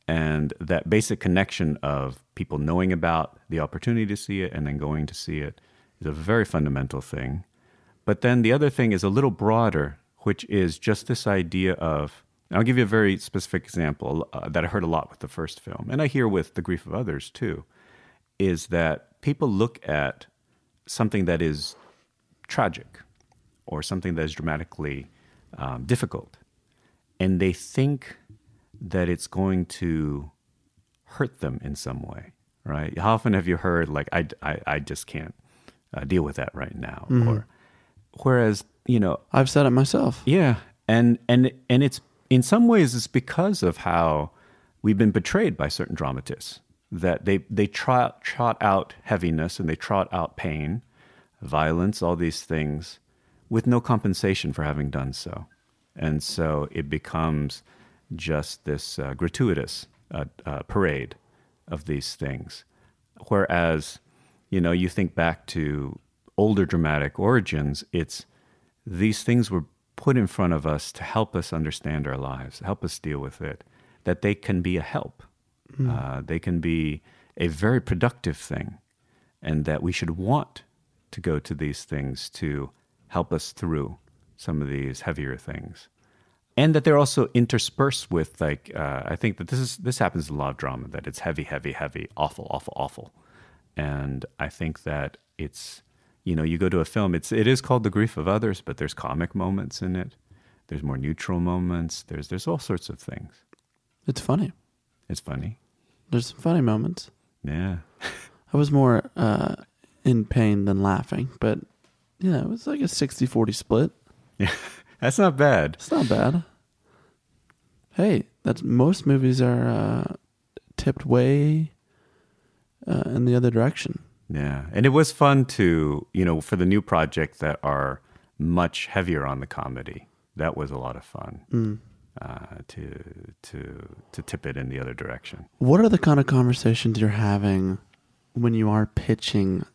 And that basic connection of people knowing about the opportunity to see it and then going to see it is a very fundamental thing. But then the other thing is a little broader, which is just this idea of, I'll give you a very specific example that I heard a lot with the first film, and I hear with The Grief of Others too, is that people look at something that is tragic or something that is dramatically difficult, and they think that it's going to hurt them in some way, right? How often have you heard, like, I just can't deal with that right now, or... Whereas, you know... I've said it myself. Yeah. And it's in some ways, it's because of how we've been betrayed by certain dramatists, that they trot out heaviness and they trot out pain, violence, all these things, with no compensation for having done so. And so it becomes just this gratuitous parade of these things. Whereas, you know, you think back to older dramatic origins, it's these things were put in front of us to help us understand our lives, help us deal with it, that they can be a help. Mm. They can be a very productive thing, and that we should want to go to these things to help us through some of these heavier things. And that they're also interspersed with, like, I think that this happens in a lot of drama, that it's heavy, heavy, heavy, awful, awful, awful. And I think that it's... You know, you go to a film, it is called The Grief of Others, but there's comic moments in it. There's more neutral moments. There's all sorts of things. It's funny. It's funny. There's some funny moments. Yeah. I was more in pain than laughing, but yeah, it was like a 60-40 split. Yeah, that's not bad. It's not bad. Hey, that's most movies are tipped way in the other direction. Yeah, and it was fun to, you know, for the new projects that are much heavier on the comedy. That was a lot of fun to tip it in the other direction. What are the kind of conversations you're having when you are pitching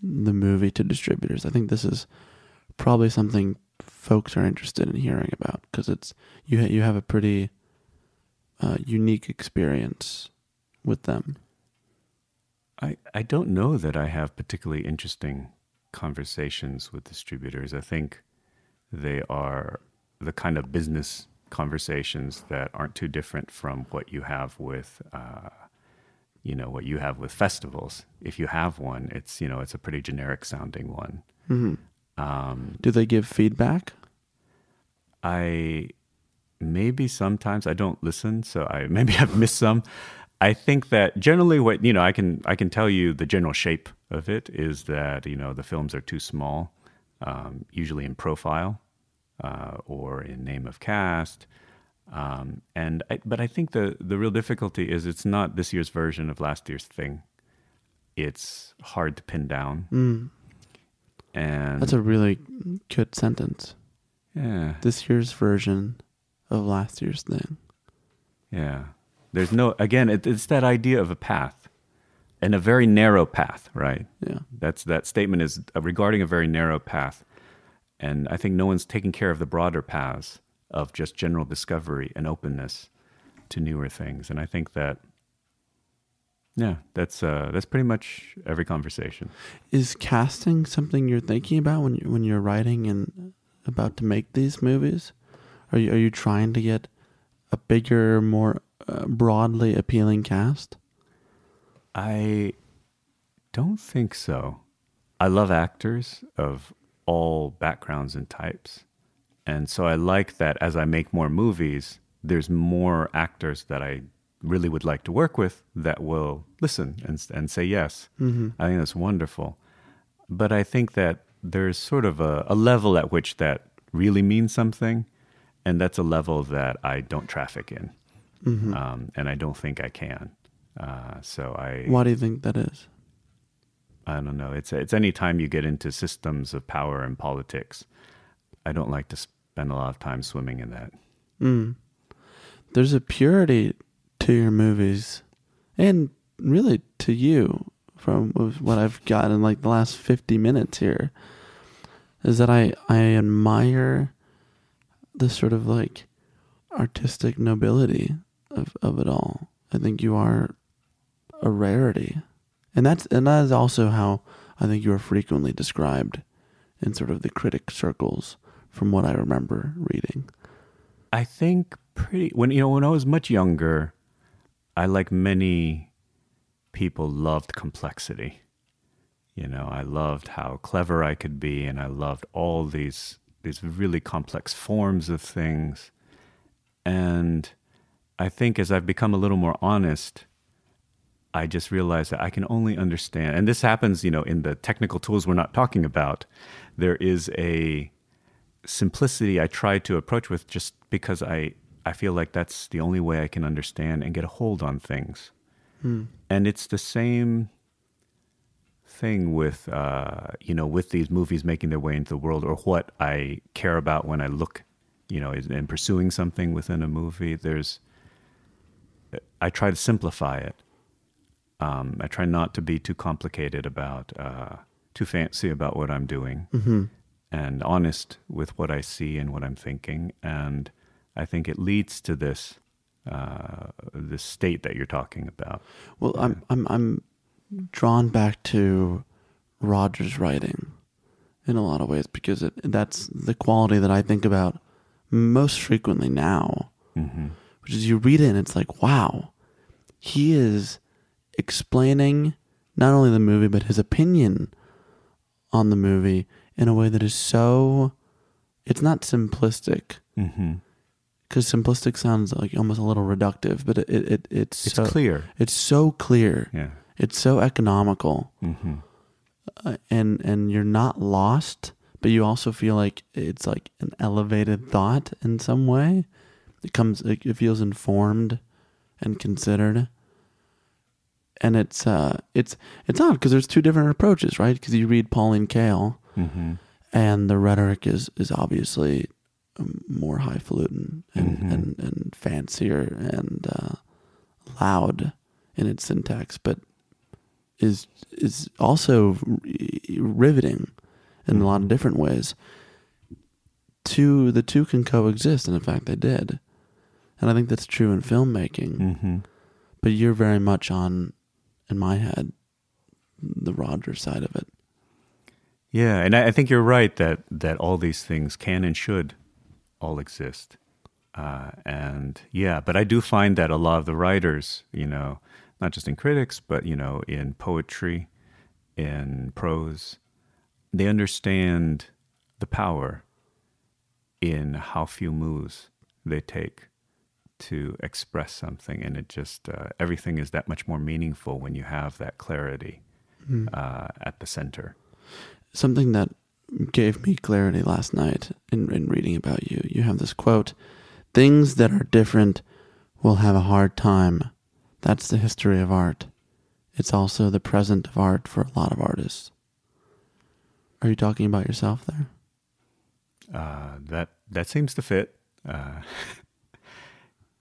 the movie to distributors? I think this is probably something folks are interested in hearing about because it's you have a pretty unique experience with them. I don't know that I have particularly interesting conversations with distributors. I think they are the kind of business conversations that aren't too different from what you have with, what you have with festivals. If you have one, it's, you know, it's a pretty generic sounding one. Mm-hmm. Do they give feedback? Maybe sometimes I don't listen, so maybe I've missed some. I think that generally what, you know, I can tell you the general shape of it is that, you know, the films are too small, usually in profile or in name of cast. But I think the real difficulty is it's not this year's version of last year's thing. It's hard to pin down. Mm. And that's a really good sentence. Yeah. This year's version of last year's thing. Yeah. There's no, again, it's that idea of a path and a very narrow path, right? Yeah. That statement is regarding a very narrow path. And I think no one's taking care of the broader paths of just general discovery and openness to newer things. And I think that, yeah, that's pretty much every conversation. Is casting something you're thinking about when you're writing and about to make these movies? Are you trying to get a bigger, more broadly appealing cast? I don't think so. I love actors of all backgrounds and types. And so I like that as I make more movies, there's more actors that I really would like to work with that will listen and say yes. Mm-hmm. I think that's wonderful. But I think that there's sort of a level at which that really means something, and that's a level that I don't traffic in. Mm-hmm. And I don't think I can. Why do you think that is? I don't know. It's any time you get into systems of power and politics. I don't like to spend a lot of time swimming in that. Mm. There's a purity to your movies, and really to you, from what I've gotten in like the last 50 minutes here, is that I admire the sort of like artistic nobility of it all. I think you are a rarity. And that is also how I think you are frequently described in sort of the critic circles from what I remember reading. I think when I was much younger, I, like many people, loved complexity. You know, I loved how clever I could be, and I loved all these really complex forms of things. And I think as I've become a little more honest, I just realized that I can only understand, and this happens, you know, in the technical tools we're not talking about, there is a simplicity I try to approach with just because I feel like that's the only way I can understand and get a hold on things. Hmm. And it's the same thing with, with these movies making their way into the world, or what I care about when I look, you know, and pursuing something within a movie. I try to simplify it. I try not to be too complicated about, too fancy about what I'm doing, mm-hmm. and honest with what I see and what I'm thinking. And I think it leads to this, this state that you're talking about. Well, yeah. I'm drawn back to Rogers' writing in a lot of ways because that's the quality that I think about most frequently now, mm-hmm. which is you read it and it's like, wow, he is explaining not only the movie, but his opinion on the movie in a way that is so, it's not simplistic, Mm-hmm. Because simplistic sounds like almost a little reductive, but it's clear. It's so clear. Yeah. It's so economical. Mm-hmm. And you're not lost, but you also feel like it's like an elevated thought in some way. It feels informed and considered. And it's odd because there's two different approaches, right? Because you read Pauline Kael, mm-hmm. and the rhetoric is obviously more highfalutin and, mm-hmm. and fancier and loud in its syntax, but is also riveting in mm-hmm. a lot of different ways. The two can coexist, and in fact they did. And I think that's true in filmmaking. Mm-hmm. But you're very much on, in my head, the Rogers side of it. Yeah, and I think you're right that all these things can and should all exist. But I do find that a lot of the writers, you know, not just in critics, but, you know, in poetry, in prose, they understand the power in how few moves they take to express something, and it just everything is that much more meaningful when you have that clarity at the center. Something that gave me clarity last night in reading about you. You have this quote: "Things that are different will have a hard time. That's the history of art. It's also the present of art for a lot of artists." Are you talking about yourself there? That seems to fit.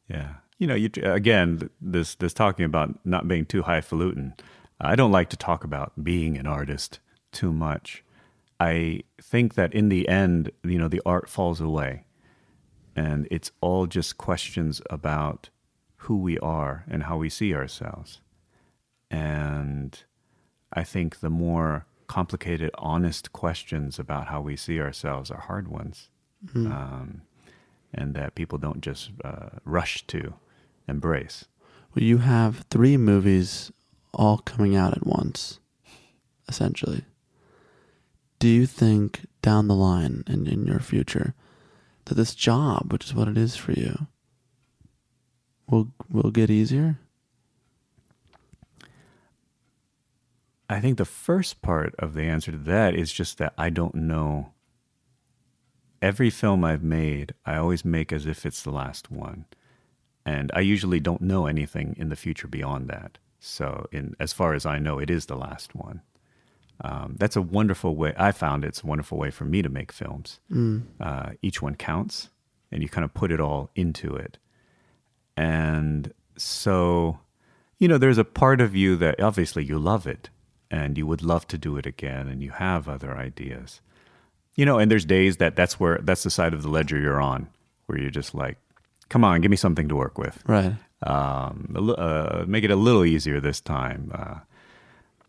Yeah, you know, again, this talking about not being too highfalutin. I don't like to talk about being an artist too much. I think that in the end, you know, the art falls away, and it's all just questions about who we are and how we see ourselves. And I think the more complicated, honest questions about how we see ourselves are hard ones. Mm-hmm. And that people don't just rush to embrace. Well, you have three movies all coming out at once, essentially. Do you think down the line and in your future that this job, which is what it is for you, will get easier? I think the first part of the answer to that is just that I don't know. Every film I've made, I always make as if it's the last one. And I usually don't know anything in the future beyond that. So as far as I know, it is the last one. That's a wonderful way. I found it's a wonderful way for me to make films. Mm. Each one counts, and you kind of put it all into it. And so, you know, there's a part of you that obviously you love it, and you would love to do it again, and you have other ideas. You know, and there's days that's the side of the ledger you're on, where you're just like, come on, give me something to work with. Right. Make it a little easier this time.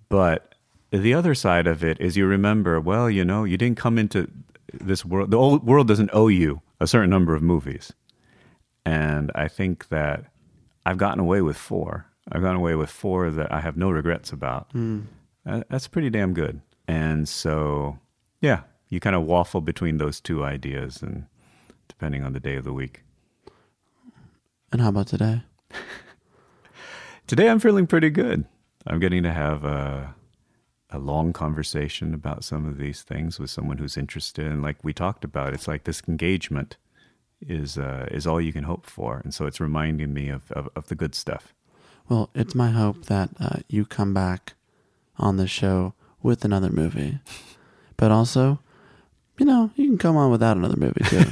But the other side of it is you remember, well, you know, you didn't come into this world. The old world doesn't owe you a certain number of movies. And I think that I've gotten away with four. I've gotten away with four that I have no regrets about. Mm. That's pretty damn good. And so, yeah. You kind of waffle between those two ideas, and depending on the day of the week. And how about today? Today I'm feeling pretty good. I'm getting to have a long conversation about some of these things with someone who's interested. And like we talked about, it's like this engagement is all you can hope for. And so it's reminding me of the good stuff. Well, it's my hope that you come back on the show with another movie. But also, you know, you can come on without another movie, too.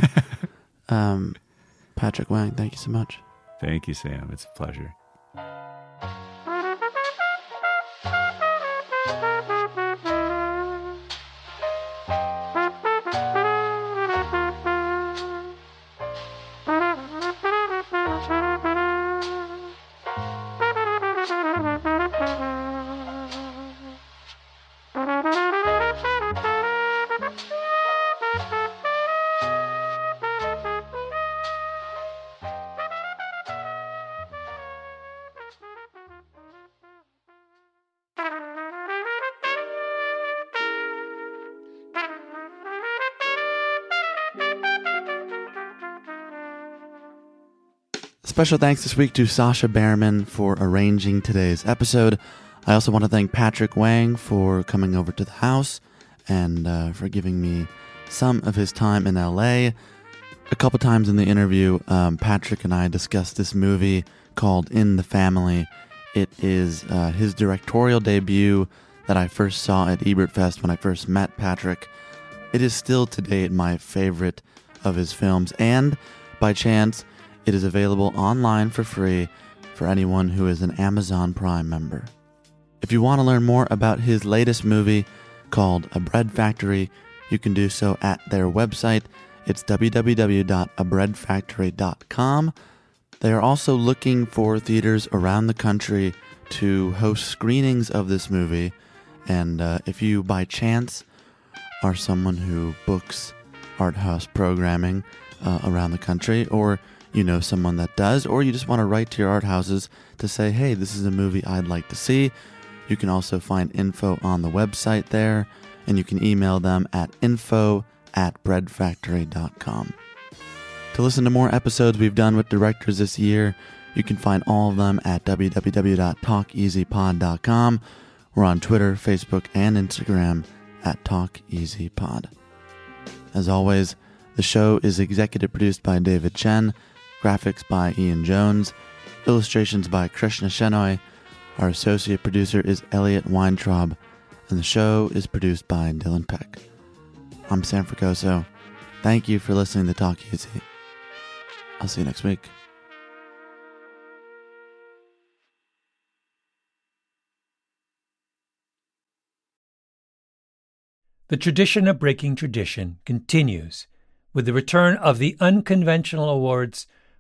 Patrick Wang, thank you so much. Thank you, Sam. It's a pleasure. Special thanks this week to Sasha Behrman for arranging today's episode. I also want to thank Patrick Wang for coming over to the house and for giving me some of his time in LA. A couple times in the interview, Patrick and I discussed this movie called In the Family. It is his directorial debut that I first saw at Ebertfest when I first met Patrick. It is still to date my favorite of his films, and by chance, it is available online for free for anyone who is an Amazon Prime member. If you want to learn more about his latest movie called A Bread Factory, you can do so at their website. It's www.abreadfactory.com. They are also looking for theaters around the country to host screenings of this movie. And if you, by chance, are someone who books art house programming around the country, or you know someone that does, or you just want to write to your art houses to say, hey, this is a movie I'd like to see, you can also find info on the website there, and you can email them at info@breadfactory.com. To listen to more episodes we've done with directors this year, you can find all of them at www.talkeasypod.com. We're on Twitter, Facebook, and Instagram at TalkEasyPod. As always, the show is executive produced by David Chen, graphics by Ian Jones, illustrations by Krishna Shenoy. Our associate producer is Elliot Weintraub, and the show is produced by Dylan Peck. I'm Sam Fragoso. Thank you for listening to Talk Easy. I'll see you next week. The tradition of breaking tradition continues with the return of the unconventional awards